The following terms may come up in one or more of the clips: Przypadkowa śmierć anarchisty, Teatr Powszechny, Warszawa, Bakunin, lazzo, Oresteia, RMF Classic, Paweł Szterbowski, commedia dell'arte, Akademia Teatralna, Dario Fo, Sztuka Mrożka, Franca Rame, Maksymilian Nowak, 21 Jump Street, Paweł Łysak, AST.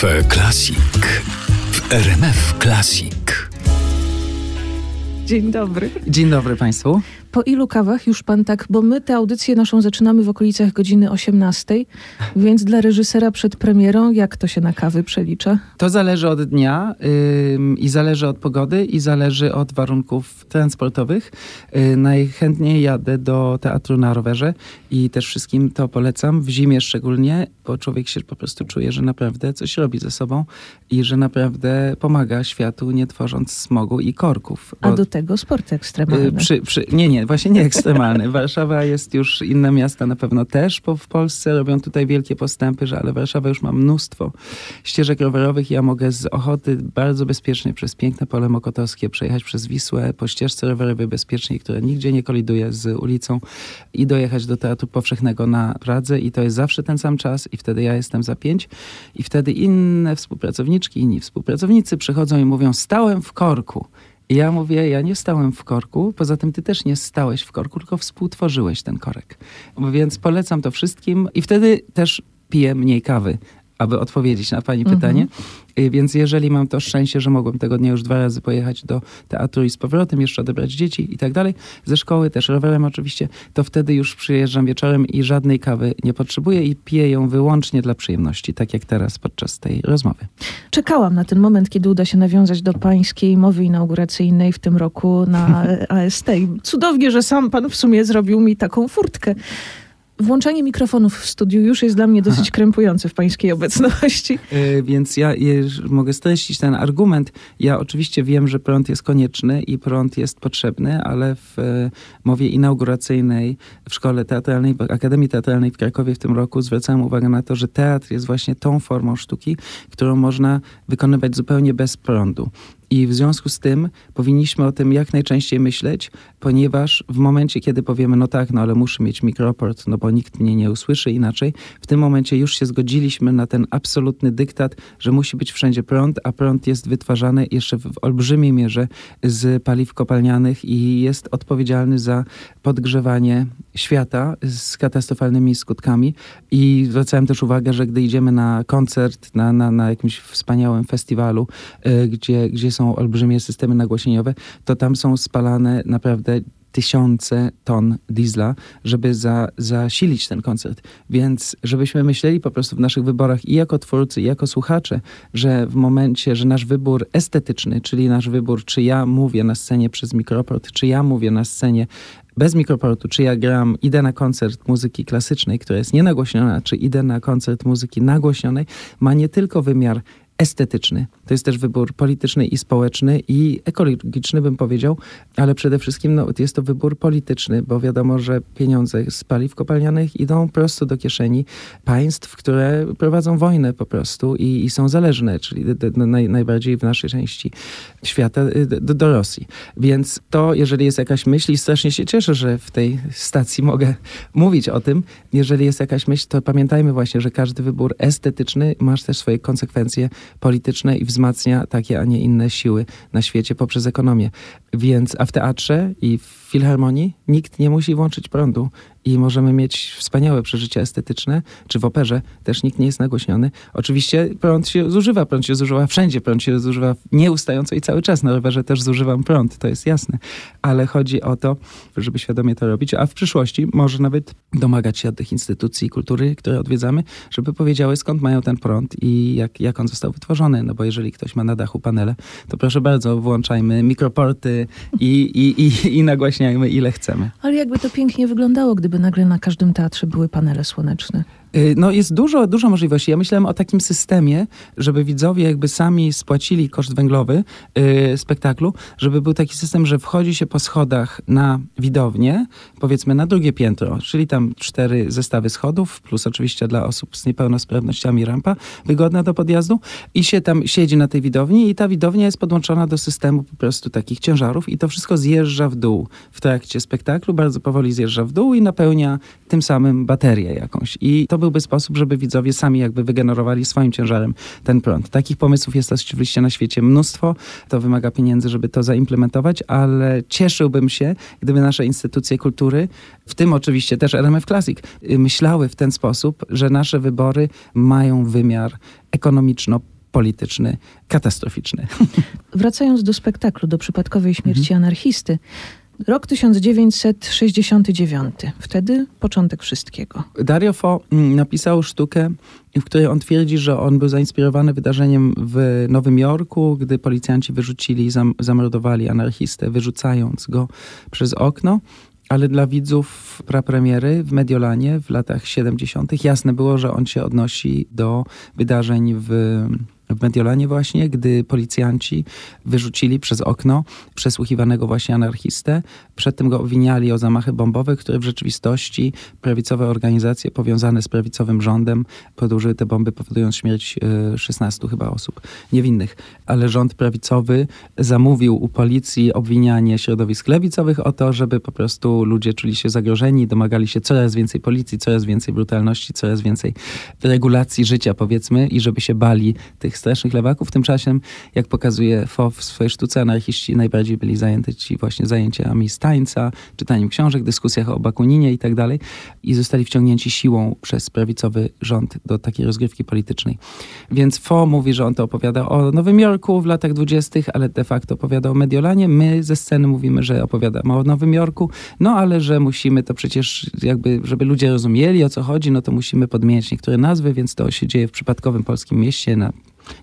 Cafe Classic w RMF Classic. Dzień dobry. Dzień dobry Państwu. Po ilu kawach już Pan tak, bo my tę audycję naszą zaczynamy w okolicach godziny 18:00, więc dla reżysera przed premierą jak to się na kawy przelicza? To zależy od dnia i zależy od pogody i zależy od warunków transportowych. Najchętniej jadę do teatru na rowerze i też wszystkim to polecam, w zimie szczególnie, bo człowiek się po prostu czuje, że naprawdę coś robi ze sobą i że naprawdę pomaga światu, nie tworząc smogu i korków. A do tego sport ekstremalny. Nie, właśnie nie ekstremalny. Warszawa jest już, inne miasta na pewno też w Polsce robią tutaj wielkie postępy, ale Warszawa już ma mnóstwo ścieżek rowerowych. Ja mogę z Ochoty bardzo bezpiecznie przez piękne Pole Mokotowskie przejechać przez Wisłę po ścieżce rowerowej bezpiecznej, która nigdzie nie koliduje z ulicą i dojechać do Teatru Powszechnego na Pradze i to jest zawsze ten sam czas i wtedy ja jestem za 5 i wtedy inne współpracowniczki, inni współpracownicy przychodzą i mówią: stałem w korku. Ja mówię, ja nie stałem w korku, poza tym ty też nie stałeś w korku, tylko współtworzyłeś ten korek. Więc polecam to wszystkim i wtedy też piję mniej kawy, aby odpowiedzieć na pani pytanie. Więc jeżeli mam to szczęście, że mogłem tego dnia już 2 razy pojechać do teatru i z powrotem, jeszcze odebrać dzieci i tak dalej, ze szkoły, też rowerem oczywiście, to wtedy już przyjeżdżam wieczorem i żadnej kawy nie potrzebuję i piję ją wyłącznie dla przyjemności, tak jak teraz podczas tej rozmowy. Czekałam na ten moment, kiedy uda się nawiązać do pańskiej mowy inauguracyjnej w tym roku na AST. Cudownie, że sam pan w sumie zrobił mi taką furtkę. Włączanie mikrofonów w studiu już jest dla mnie dosyć krępujące w pańskiej obecności. Więc ja mogę streścić ten argument. Ja oczywiście wiem, że prąd jest konieczny i prąd jest potrzebny, ale w mowie inauguracyjnej w Szkole Teatralnej, w Akademii Teatralnej w Krakowie w tym roku zwracałem uwagę na to, że teatr jest właśnie tą formą sztuki, którą można wykonywać zupełnie bez prądu. I w związku z tym powinniśmy o tym jak najczęściej myśleć, ponieważ w momencie, kiedy powiemy, no tak, no ale muszę mieć mikroport, no bo nikt mnie nie usłyszy inaczej, w tym momencie już się zgodziliśmy na ten absolutny dyktat, że musi być wszędzie prąd, a prąd jest wytwarzany jeszcze w olbrzymiej mierze z paliw kopalnianych i jest odpowiedzialny za podgrzewanie świata z katastrofalnymi skutkami. I zwracałem też uwagę, że gdy idziemy na koncert, na jakimś wspaniałym festiwalu, gdzie są olbrzymie systemy nagłośnieniowe, to tam są spalane naprawdę tysiące ton diesla, żeby zasilić ten koncert. Więc żebyśmy myśleli po prostu w naszych wyborach i jako twórcy, i jako słuchacze, że w momencie, że nasz wybór estetyczny, czyli nasz wybór, czy ja mówię na scenie przez mikroport, czy ja mówię na scenie bez mikroportu, czy ja gram, idę na koncert muzyki klasycznej, która jest nienagłośniona, czy idę na koncert muzyki nagłośnionej, ma nie tylko wymiar estetyczny. To jest też wybór polityczny i społeczny i ekologiczny, bym powiedział, ale przede wszystkim jest to wybór polityczny, bo wiadomo, że pieniądze z paliw kopalnianych idą prosto do kieszeni państw, które prowadzą wojnę po prostu i są zależne, czyli najbardziej w naszej części świata do Rosji. Więc to, jeżeli jest jakaś myśl, i strasznie się cieszę, że w tej stacji mogę mówić o tym, jeżeli jest jakaś myśl, to pamiętajmy właśnie, że każdy wybór estetyczny ma też swoje konsekwencje polityczne i wzmacnia takie, a nie inne siły na świecie poprzez ekonomię. Więc, a w teatrze i w filharmonii nikt nie musi włączyć prądu i możemy mieć wspaniałe przeżycia estetyczne, czy w operze też nikt nie jest nagłośniony. Oczywiście prąd się zużywa wszędzie, prąd się zużywa nieustająco i cały czas na rowerze też zużywam prąd, to jest jasne. Ale chodzi o to, żeby świadomie to robić, a w przyszłości może nawet domagać się od tych instytucji kultury, które odwiedzamy, żeby powiedziały, skąd mają ten prąd i jak on został wytworzony. No bo jeżeli ktoś ma na dachu panele, to proszę bardzo, włączajmy mikroporty i nagłaśniajmy ile chcemy. Ale jakby to pięknie wyglądało, gdyby nagle na każdym teatrze były panele słoneczne. No jest dużo możliwości. Ja myślałem o takim systemie, żeby widzowie jakby sami spłacili koszt węglowy spektaklu, żeby był taki system, że wchodzi się po schodach na widownię, powiedzmy na drugie piętro, czyli tam 4 zestawy schodów, plus oczywiście dla osób z niepełnosprawnościami rampa wygodna do podjazdu i się tam siedzi na tej widowni i ta widownia jest podłączona do systemu po prostu takich ciężarów i to wszystko zjeżdża w dół w trakcie spektaklu, bardzo powoli zjeżdża w dół i napełnia tym samym baterię jakąś. I to był byłby sposób, żeby widzowie sami jakby wygenerowali swoim ciężarem ten prąd. Takich pomysłów jest oczywiście na świecie mnóstwo. To wymaga pieniędzy, żeby to zaimplementować, ale cieszyłbym się, gdyby nasze instytucje kultury, w tym oczywiście też RMF Classic, myślały w ten sposób, że nasze wybory mają wymiar ekonomiczno-polityczny, katastroficzny. Wracając do spektaklu, do Przypadkowej śmierci anarchisty, rok 1969. Wtedy początek wszystkiego. Dario Fo napisał sztukę, w której on twierdzi, że on był zainspirowany wydarzeniem w Nowym Jorku, gdy policjanci wyrzucili i zamordowali anarchistę, wyrzucając go przez okno. Ale dla widzów prapremiery w Mediolanie w latach 70. jasne było, że on się odnosi do wydarzeń w Mediolanie właśnie, gdy policjanci wyrzucili przez okno przesłuchiwanego właśnie anarchistę. Przedtem go obwiniali o zamachy bombowe, które w rzeczywistości prawicowe organizacje powiązane z prawicowym rządem podłożyły te bomby, powodując śmierć 16 chyba osób niewinnych. Ale rząd prawicowy zamówił u policji obwinianie środowisk lewicowych o to, żeby po prostu ludzie czuli się zagrożeni, domagali się coraz więcej policji, coraz więcej brutalności, coraz więcej regulacji życia, powiedzmy, i żeby się bali tych strasznych lewaków. Tymczasem, jak pokazuje Fo w swojej sztuce, anarchiści najbardziej byli zajęci właśnie zajęciami z tańca, czytaniem książek, dyskusjach o Bakuninie i tak dalej. I zostali wciągnięci siłą przez prawicowy rząd do takiej rozgrywki politycznej. Więc Fo mówi, że on to opowiada o Nowym Jorku w latach 20., ale de facto opowiada o Mediolanie. My ze sceny mówimy, że opowiadamy o Nowym Jorku, no ale że musimy to przecież jakby, żeby ludzie rozumieli, o co chodzi, no to musimy podmieniać niektóre nazwy, więc to się dzieje w przypadkowym polskim mieście na,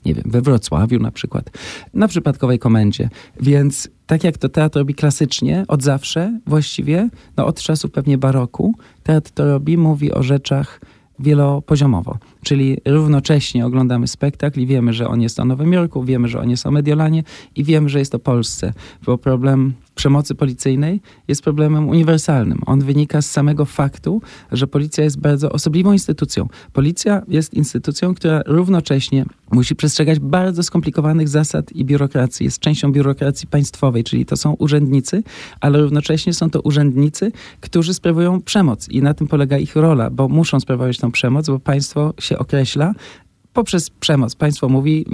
nie wiem, we Wrocławiu na przykład, na Przypadkowej Komendzie. Więc tak jak to teatr robi klasycznie, od zawsze właściwie, no od czasów pewnie baroku, teatr to robi, mówi o rzeczach wielopoziomowo. Czyli równocześnie oglądamy spektakl i wiemy, że on jest o Nowym Jorku, wiemy, że on jest o Mediolanie i wiemy, że jest o Polsce, bo problem przemocy policyjnej jest problemem uniwersalnym. On wynika z samego faktu, że policja jest bardzo osobliwą instytucją. Policja jest instytucją, która równocześnie musi przestrzegać bardzo skomplikowanych zasad i biurokracji. Jest częścią biurokracji państwowej, czyli to są urzędnicy, ale równocześnie są to urzędnicy, którzy sprawują przemoc i na tym polega ich rola, bo muszą sprawować tą przemoc, bo państwo się określa poprzez przemoc. Państwo mówi,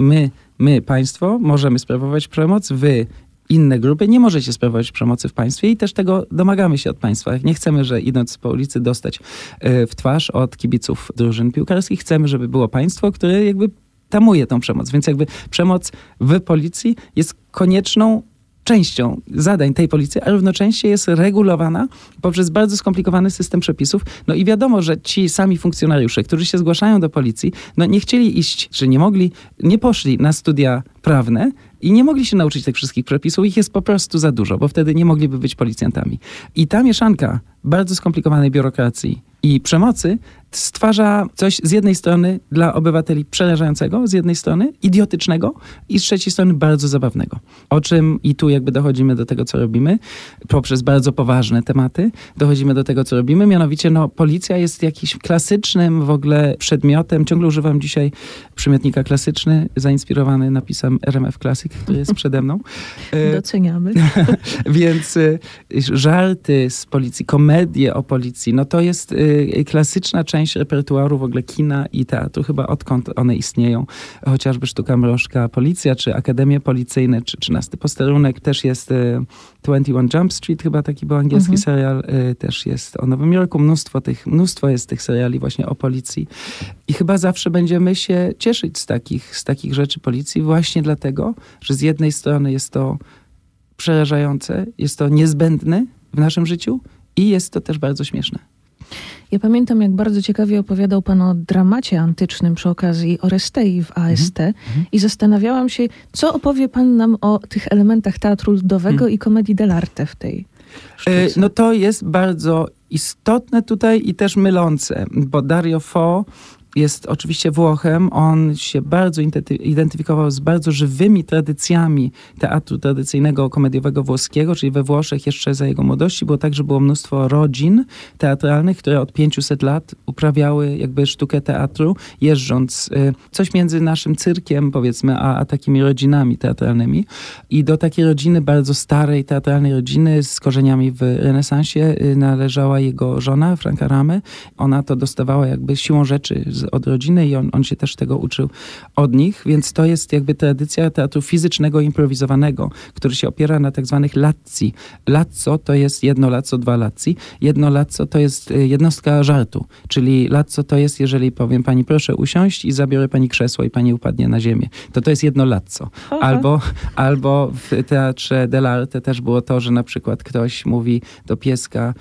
my, państwo, możemy sprawować przemoc, wy, inne grupy, nie możecie sprawować przemocy w państwie i też tego domagamy się od państwa. Nie chcemy, że idąc po ulicy dostać w twarz od kibiców drużyn piłkarskich. Chcemy, żeby było państwo, które jakby tamuje tą przemoc. Więc jakby przemoc w policji jest konieczną częścią zadań tej policji, a równocześnie jest regulowana poprzez bardzo skomplikowany system przepisów. No i wiadomo, że ci sami funkcjonariusze, którzy się zgłaszają do policji, no nie chcieli iść, czy nie mogli, nie poszli na studia prawne i nie mogli się nauczyć tych wszystkich przepisów. Ich jest po prostu za dużo, bo wtedy nie mogliby być policjantami. I ta mieszanka bardzo skomplikowanej biurokracji i przemocy stwarza coś z jednej strony dla obywateli przerażającego, z jednej strony idiotycznego i z trzeciej strony bardzo zabawnego. O czym i tu jakby dochodzimy do tego, co robimy, poprzez bardzo poważne tematy, dochodzimy do tego, co robimy, mianowicie no policja jest jakimś klasycznym w ogóle przedmiotem, ciągle używam dzisiaj przymiotnika klasyczny, zainspirowany napisem RMF Classic, który jest przede mną. Doceniamy. Więc żarty z policji, komedie o policji, no to jest klasyczna część repertuaru w ogóle kina i teatru, chyba odkąd one istnieją. Chociażby Sztuka Mrożka, Policja, czy Akademie Policyjne, czy 13 Posterunek. Też jest 21 Jump Street, chyba taki był angielski serial. Też jest o Nowym Jorku. Mnóstwo jest tych seriali właśnie o policji. I chyba zawsze będziemy się cieszyć z takich rzeczy policji właśnie dlatego, że z jednej strony jest to przerażające, jest to niezbędne w naszym życiu i jest to też bardzo śmieszne. Ja pamiętam, jak bardzo ciekawie opowiadał pan o dramacie antycznym przy okazji Orestei w AST i zastanawiałam się, co opowie pan nam o tych elementach teatru ludowego i komedii dell'arte w tej sztuce. No to jest bardzo istotne tutaj i też mylące, bo Dario Fo jest oczywiście Włochem. On się bardzo identyfikował z bardzo żywymi tradycjami teatru tradycyjnego komediowego włoskiego, czyli we Włoszech jeszcze za jego młodości było tak, że było mnóstwo rodzin teatralnych, które od 500 lat uprawiały jakby sztukę teatru, jeżdżąc coś między naszym cyrkiem, powiedzmy, a takimi rodzinami teatralnymi. I do takiej rodziny, bardzo starej teatralnej rodziny z korzeniami w renesansie należała jego żona, Franca Rame. Ona to dostawała jakby siłą rzeczy od rodziny i on się też tego uczył od nich, więc to jest jakby tradycja teatru fizycznego, improwizowanego, który się opiera na tak zwanych lazzi. Lazzo to jest jedno lazzo, dwa lazzi. Jedno lazzo to jest jednostka żartu, czyli lazzo to jest, jeżeli powiem pani proszę usiąść i zabiorę pani krzesło i pani upadnie na ziemię. To jest jedno lazzo. Albo w teatrze dell'arte też było to, że na przykład ktoś mówi do pieska,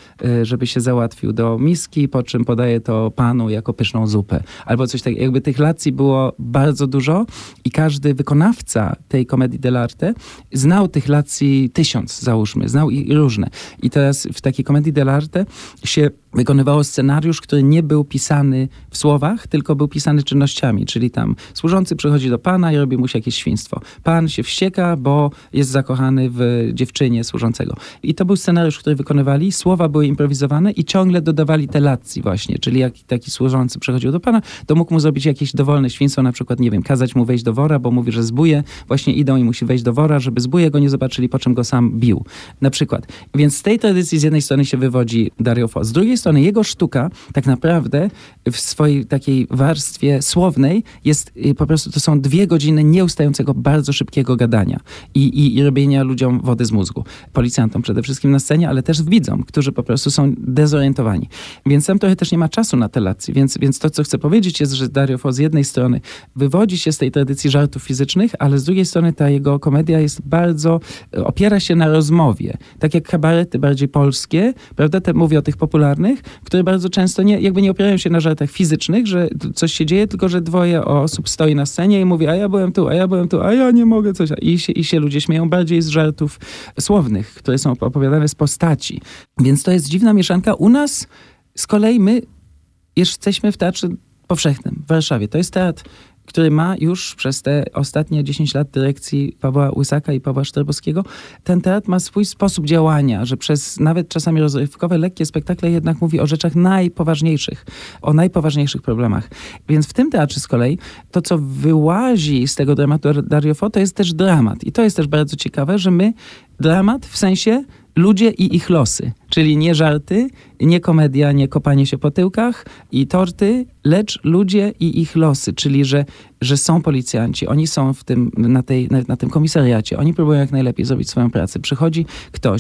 żeby się załatwił do miski, po czym podaje to panu jako pyszną zupę. Albo coś takiego. Jakby tych lacji było bardzo dużo i każdy wykonawca tej komedii dell'arte znał tych lacji 1000, załóżmy. Znał i różne. I teraz w takiej komedii dell'arte się wykonywało scenariusz, który nie był pisany w słowach, tylko był pisany czynnościami, czyli tam służący przychodzi do pana i robi mu się jakieś świństwo. Pan się wścieka, bo jest zakochany w dziewczynie służącego. I to był scenariusz, który wykonywali, słowa były improwizowane i ciągle dodawali te lazzi właśnie, czyli jak taki służący przychodził do pana, to mógł mu zrobić jakieś dowolne świństwo, na przykład, nie wiem, kazać mu wejść do wora, bo mówi, że zbóje, właśnie idą i musi wejść do wora, żeby zbóje go nie zobaczyli, po czym go sam bił. Na przykład. Więc z tej tradycji z jednej strony się wywodzi Dario Fo, z drugiej strony jego sztuka tak naprawdę w swojej takiej warstwie słownej jest po prostu, to są 2 godziny nieustającego, bardzo szybkiego gadania i robienia ludziom wody z mózgu. Policjantom przede wszystkim na scenie, ale też widzom, którzy po prostu są dezorientowani. Więc tam trochę też nie ma czasu na te lazzi. Więc to, co chcę powiedzieć jest, że Dario Fo z jednej strony wywodzi się z tej tradycji żartów fizycznych, ale z drugiej strony ta jego komedia jest bardzo, opiera się na rozmowie. Tak jak kabarety bardziej polskie, prawda? Te mówię o tych popularnych, które bardzo często nie opierają się na żartach fizycznych, że coś się dzieje, tylko że 2 osób stoi na scenie i mówi, a ja byłem tu, a ja byłem tu, a ja nie mogę coś. I się ludzie śmieją bardziej z żartów słownych, które są opowiadane z postaci. Więc to jest dziwna mieszanka. U nas z kolei my jesteśmy w Teatrze Powszechnym w Warszawie. To jest teatr, który ma już przez te ostatnie 10 lat dyrekcji Pawła Łysaka i Pawła Szterbowskiego, ten teatr ma swój sposób działania, że przez nawet czasami rozrywkowe, lekkie spektakle jednak mówi o rzeczach najpoważniejszych, o najpoważniejszych problemach. Więc w tym teatrze z kolei to, co wyłazi z tego dramatu Dario Fo, to jest też dramat. I to jest też bardzo ciekawe, że my dramat w sensie ludzie i ich losy, czyli nie żarty, nie komedia, nie kopanie się po tyłkach i torty, lecz ludzie i ich losy, czyli że są policjanci, oni są w tym, na tym komisariacie, oni próbują jak najlepiej zrobić swoją pracę. Przychodzi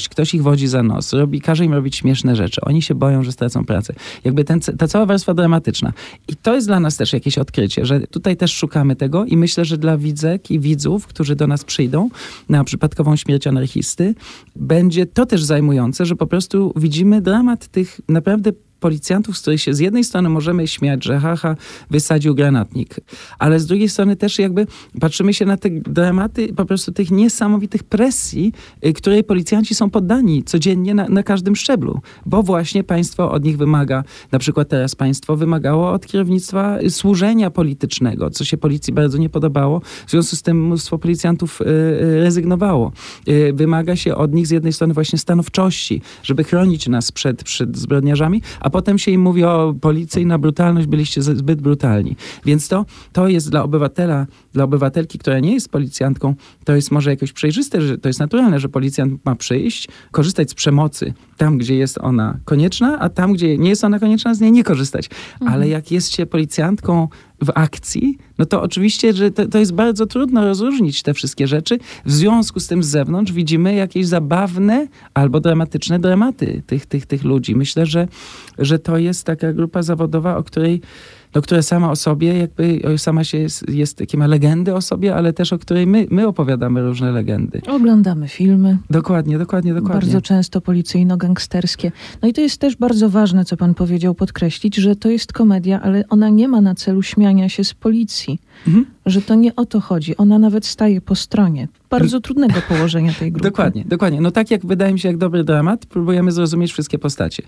ktoś ich wodzi za nos, każe im robić śmieszne rzeczy, oni się boją, że stracą pracę. Jakby ta cała warstwa dramatyczna. I to jest dla nas też jakieś odkrycie, że tutaj też szukamy tego i myślę, że dla widzek i widzów, którzy do nas przyjdą na przypadkową śmierć anarchisty, będzie to też zajmujące, że po prostu widzimy dramat tych naprawdę policjantów, z których się z jednej strony możemy śmiać, że haha, wysadził granatnik, ale z drugiej strony też jakby patrzymy się na te dramaty po prostu tych niesamowitych presji, której policjanci są poddani codziennie na każdym szczeblu, bo właśnie państwo od nich wymaga, na przykład teraz państwo wymagało od kierownictwa służenia politycznego, co się policji bardzo nie podobało, w związku z tym mnóstwo policjantów rezygnowało. Wymaga się od nich z jednej strony właśnie stanowczości, żeby chronić nas przed zbrodniarzami, a potem się im mówi o policyjna brutalność, byliście zbyt brutalni. Więc to jest dla obywatela, dla obywatelki, która nie jest policjantką, to jest może jakoś przejrzyste, że to jest naturalne, że policjant ma przyjść, korzystać z przemocy tam, gdzie jest ona konieczna, a tam, gdzie nie jest ona konieczna, z niej nie korzystać. Mhm. Ale jak jest się policjantką w akcji, no to oczywiście, że to jest bardzo trudno rozróżnić te wszystkie rzeczy. W związku z tym z zewnątrz widzimy jakieś zabawne albo dramatyczne dramaty tych ludzi. Myślę, że to jest taka grupa zawodowa, o której która sama o sobie, jakby sama się jest takie, ma legendy o sobie, ale też o której my opowiadamy różne legendy. Oglądamy filmy. Dokładnie. Bardzo często policyjno-gangsterskie. No i to jest też bardzo ważne, co pan powiedział, podkreślić, że to jest komedia, ale ona nie ma na celu śmiania się z policji. Mhm. Że to nie o to chodzi. Ona nawet staje po stronie bardzo trudnego położenia tej grupy. Dokładnie, dokładnie. No tak jak wydaje mi się, jak dobry dramat, próbujemy zrozumieć wszystkie postacie.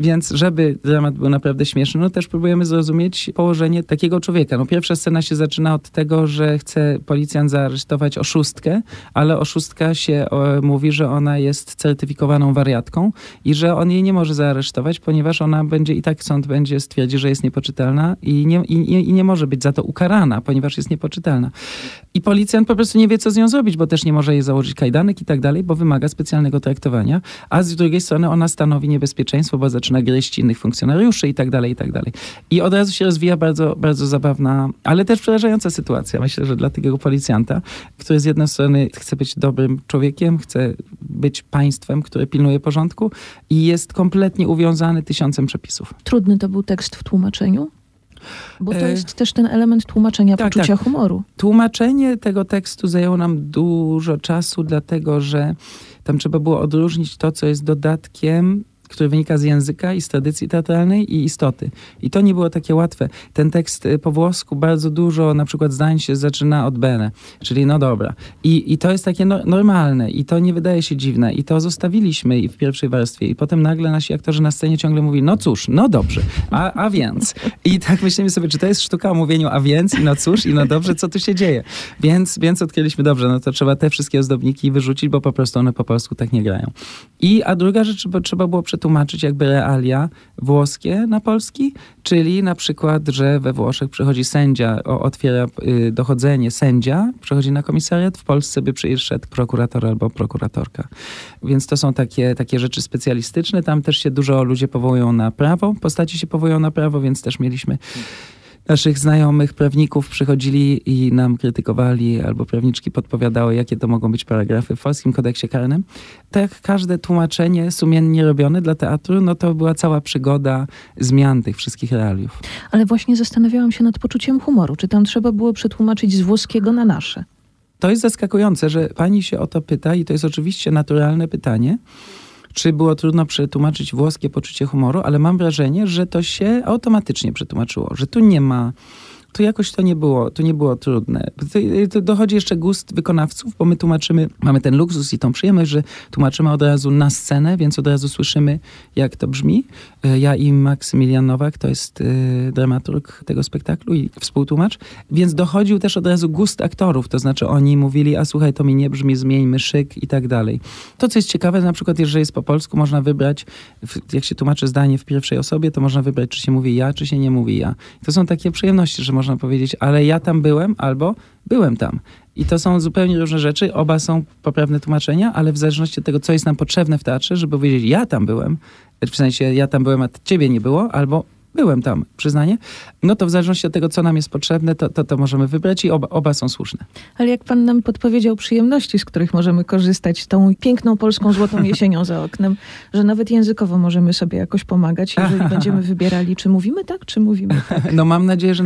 Więc żeby dramat był naprawdę śmieszny, no też próbujemy zrozumieć położenie takiego człowieka. No pierwsza scena się zaczyna od tego, że chce policjant zaaresztować oszustkę, ale oszustka się mówi, że ona jest certyfikowaną wariatką i że on jej nie może zaaresztować, ponieważ ona będzie, i tak sąd będzie stwierdził, że jest niepoczytalna i nie może być za to ukarana, ponieważ jest niepoczytalna. I policjant po prostu nie wie, co z nią zrobić, bo też nie może jej założyć kajdanek i tak dalej, bo wymaga specjalnego traktowania, a z drugiej strony ona stanowi niebezpieczeństwo, bo zaczyna gryźć innych funkcjonariuszy i tak dalej, i tak dalej. I od razu się rozwija bardzo, bardzo zabawna, ale też przerażająca sytuacja. Myślę, że dla tego policjanta, który z jednej strony chce być dobrym człowiekiem, chce być państwem, które pilnuje porządku i jest kompletnie uwiązany tysiącem przepisów. Trudny to był tekst w tłumaczeniu? Bo to jest też ten element tłumaczenia, tak, poczucia humoru. Tłumaczenie tego tekstu zajęło nam dużo czasu, dlatego że tam trzeba było odróżnić to, co jest dodatkiem, który wynika z języka i z tradycji teatralnej i istoty. I to nie było takie łatwe. Ten tekst po włosku bardzo dużo, na przykład zdań się zaczyna od bene, czyli no dobra. I to jest takie normalne i to nie wydaje się dziwne. I to zostawiliśmy i w pierwszej warstwie. I potem nagle nasi aktorzy na scenie ciągle mówili, no cóż, no dobrze, a więc. I tak myślimy sobie, czy to jest sztuka o mówieniu a więc i no cóż i no dobrze, co tu się dzieje. Więc odkryliśmy, dobrze, no to trzeba te wszystkie ozdobniki wyrzucić, bo po prostu one po polsku tak nie grają. A druga rzecz, bo trzeba było tłumaczyć jakby realia włoskie na polski, czyli na przykład, że we Włoszech przychodzi sędzia, otwiera dochodzenie sędzia, przychodzi na komisariat, w Polsce by przyszedł prokurator albo prokuratorka. Więc to są takie rzeczy specjalistyczne, tam też się dużo ludzie powołują na prawo, postaci się powołują na prawo, więc też mieliśmy naszych znajomych prawników, przychodzili i nam krytykowali, albo prawniczki podpowiadały, jakie to mogą być paragrafy w polskim kodeksie karnym. Tak każde tłumaczenie sumiennie robione dla teatru, no to była cała przygoda zmian tych wszystkich realiów. Ale właśnie zastanawiałam się nad poczuciem humoru. Czy tam trzeba było przetłumaczyć z włoskiego na nasze? To jest zaskakujące, że pani się o to pyta i to jest oczywiście naturalne pytanie. Czy było trudno przetłumaczyć włoskie poczucie humoru, ale mam wrażenie, że to się automatycznie przetłumaczyło, że tu nie ma, tu jakoś to nie było trudne. To dochodzi jeszcze gust wykonawców, bo my tłumaczymy, mamy ten luksus i tą przyjemność, że tłumaczymy od razu na scenę, więc od razu słyszymy, jak to brzmi. Ja i Maksymilian Nowak, to jest dramaturg tego spektaklu i współtłumacz, więc dochodził też od razu gust aktorów, to znaczy oni mówili, a słuchaj, to mi nie brzmi, zmieńmy szyk i tak dalej. To, co jest ciekawe, na przykład, jeżeli jest po polsku, można wybrać, jak się tłumaczy zdanie w pierwszej osobie, to można wybrać, czy się mówi ja, czy się nie mówi ja. To są takie przyjemności, że można powiedzieć, ale ja tam byłem, albo byłem tam. I to są zupełnie różne rzeczy. Oba są poprawne tłumaczenia, ale w zależności od tego, co jest nam potrzebne w teatrze, żeby powiedzieć, ja tam byłem, w sensie ja tam byłem, a ciebie nie było, albo byłem tam, przyznanie, no to w zależności od tego, co nam jest potrzebne, to możemy wybrać i oba są słuszne. Ale jak pan nam podpowiedział przyjemności, z których możemy korzystać, tą piękną polską złotą jesienią za oknem, że nawet językowo możemy sobie jakoś pomagać, jeżeli będziemy wybierali, czy mówimy tak, czy mówimy tak. No mam nadzieję, że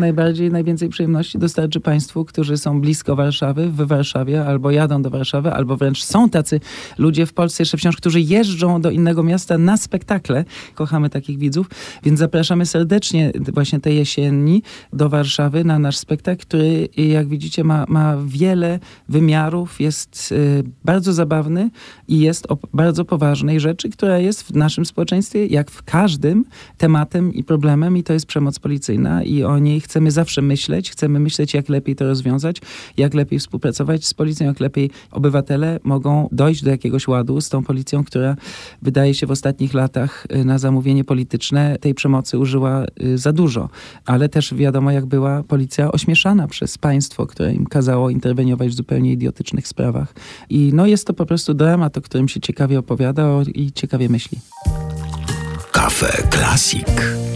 najwięcej przyjemności dostarczy państwu, którzy są blisko Warszawy, w Warszawie, albo jadą do Warszawy, albo wręcz są tacy ludzie w Polsce jeszcze wciąż, którzy jeżdżą do innego miasta na spektakle. Kochamy takich widzów, więc zapraszamy serdecznie właśnie tej jesieni do Warszawy na nasz spektakl, który jak widzicie ma wiele wymiarów, jest bardzo zabawny i jest o bardzo poważnej rzeczy, która jest w naszym społeczeństwie, jak w każdym, tematem i problemem, i to jest przemoc policyjna i o niej chcemy zawsze myśleć, jak lepiej to rozwiązać, jak lepiej współpracować z policją, jak lepiej obywatele mogą dojść do jakiegoś ładu z tą policją, która wydaje się w ostatnich latach na zamówienie polityczne tej przemocy użyła za dużo, ale też wiadomo, jak była policja ośmieszana przez państwo, które im kazało interweniować w zupełnie idiotycznych sprawach. I no jest to po prostu dramat, o którym się ciekawie opowiada i ciekawie myśli. Cafe Classic.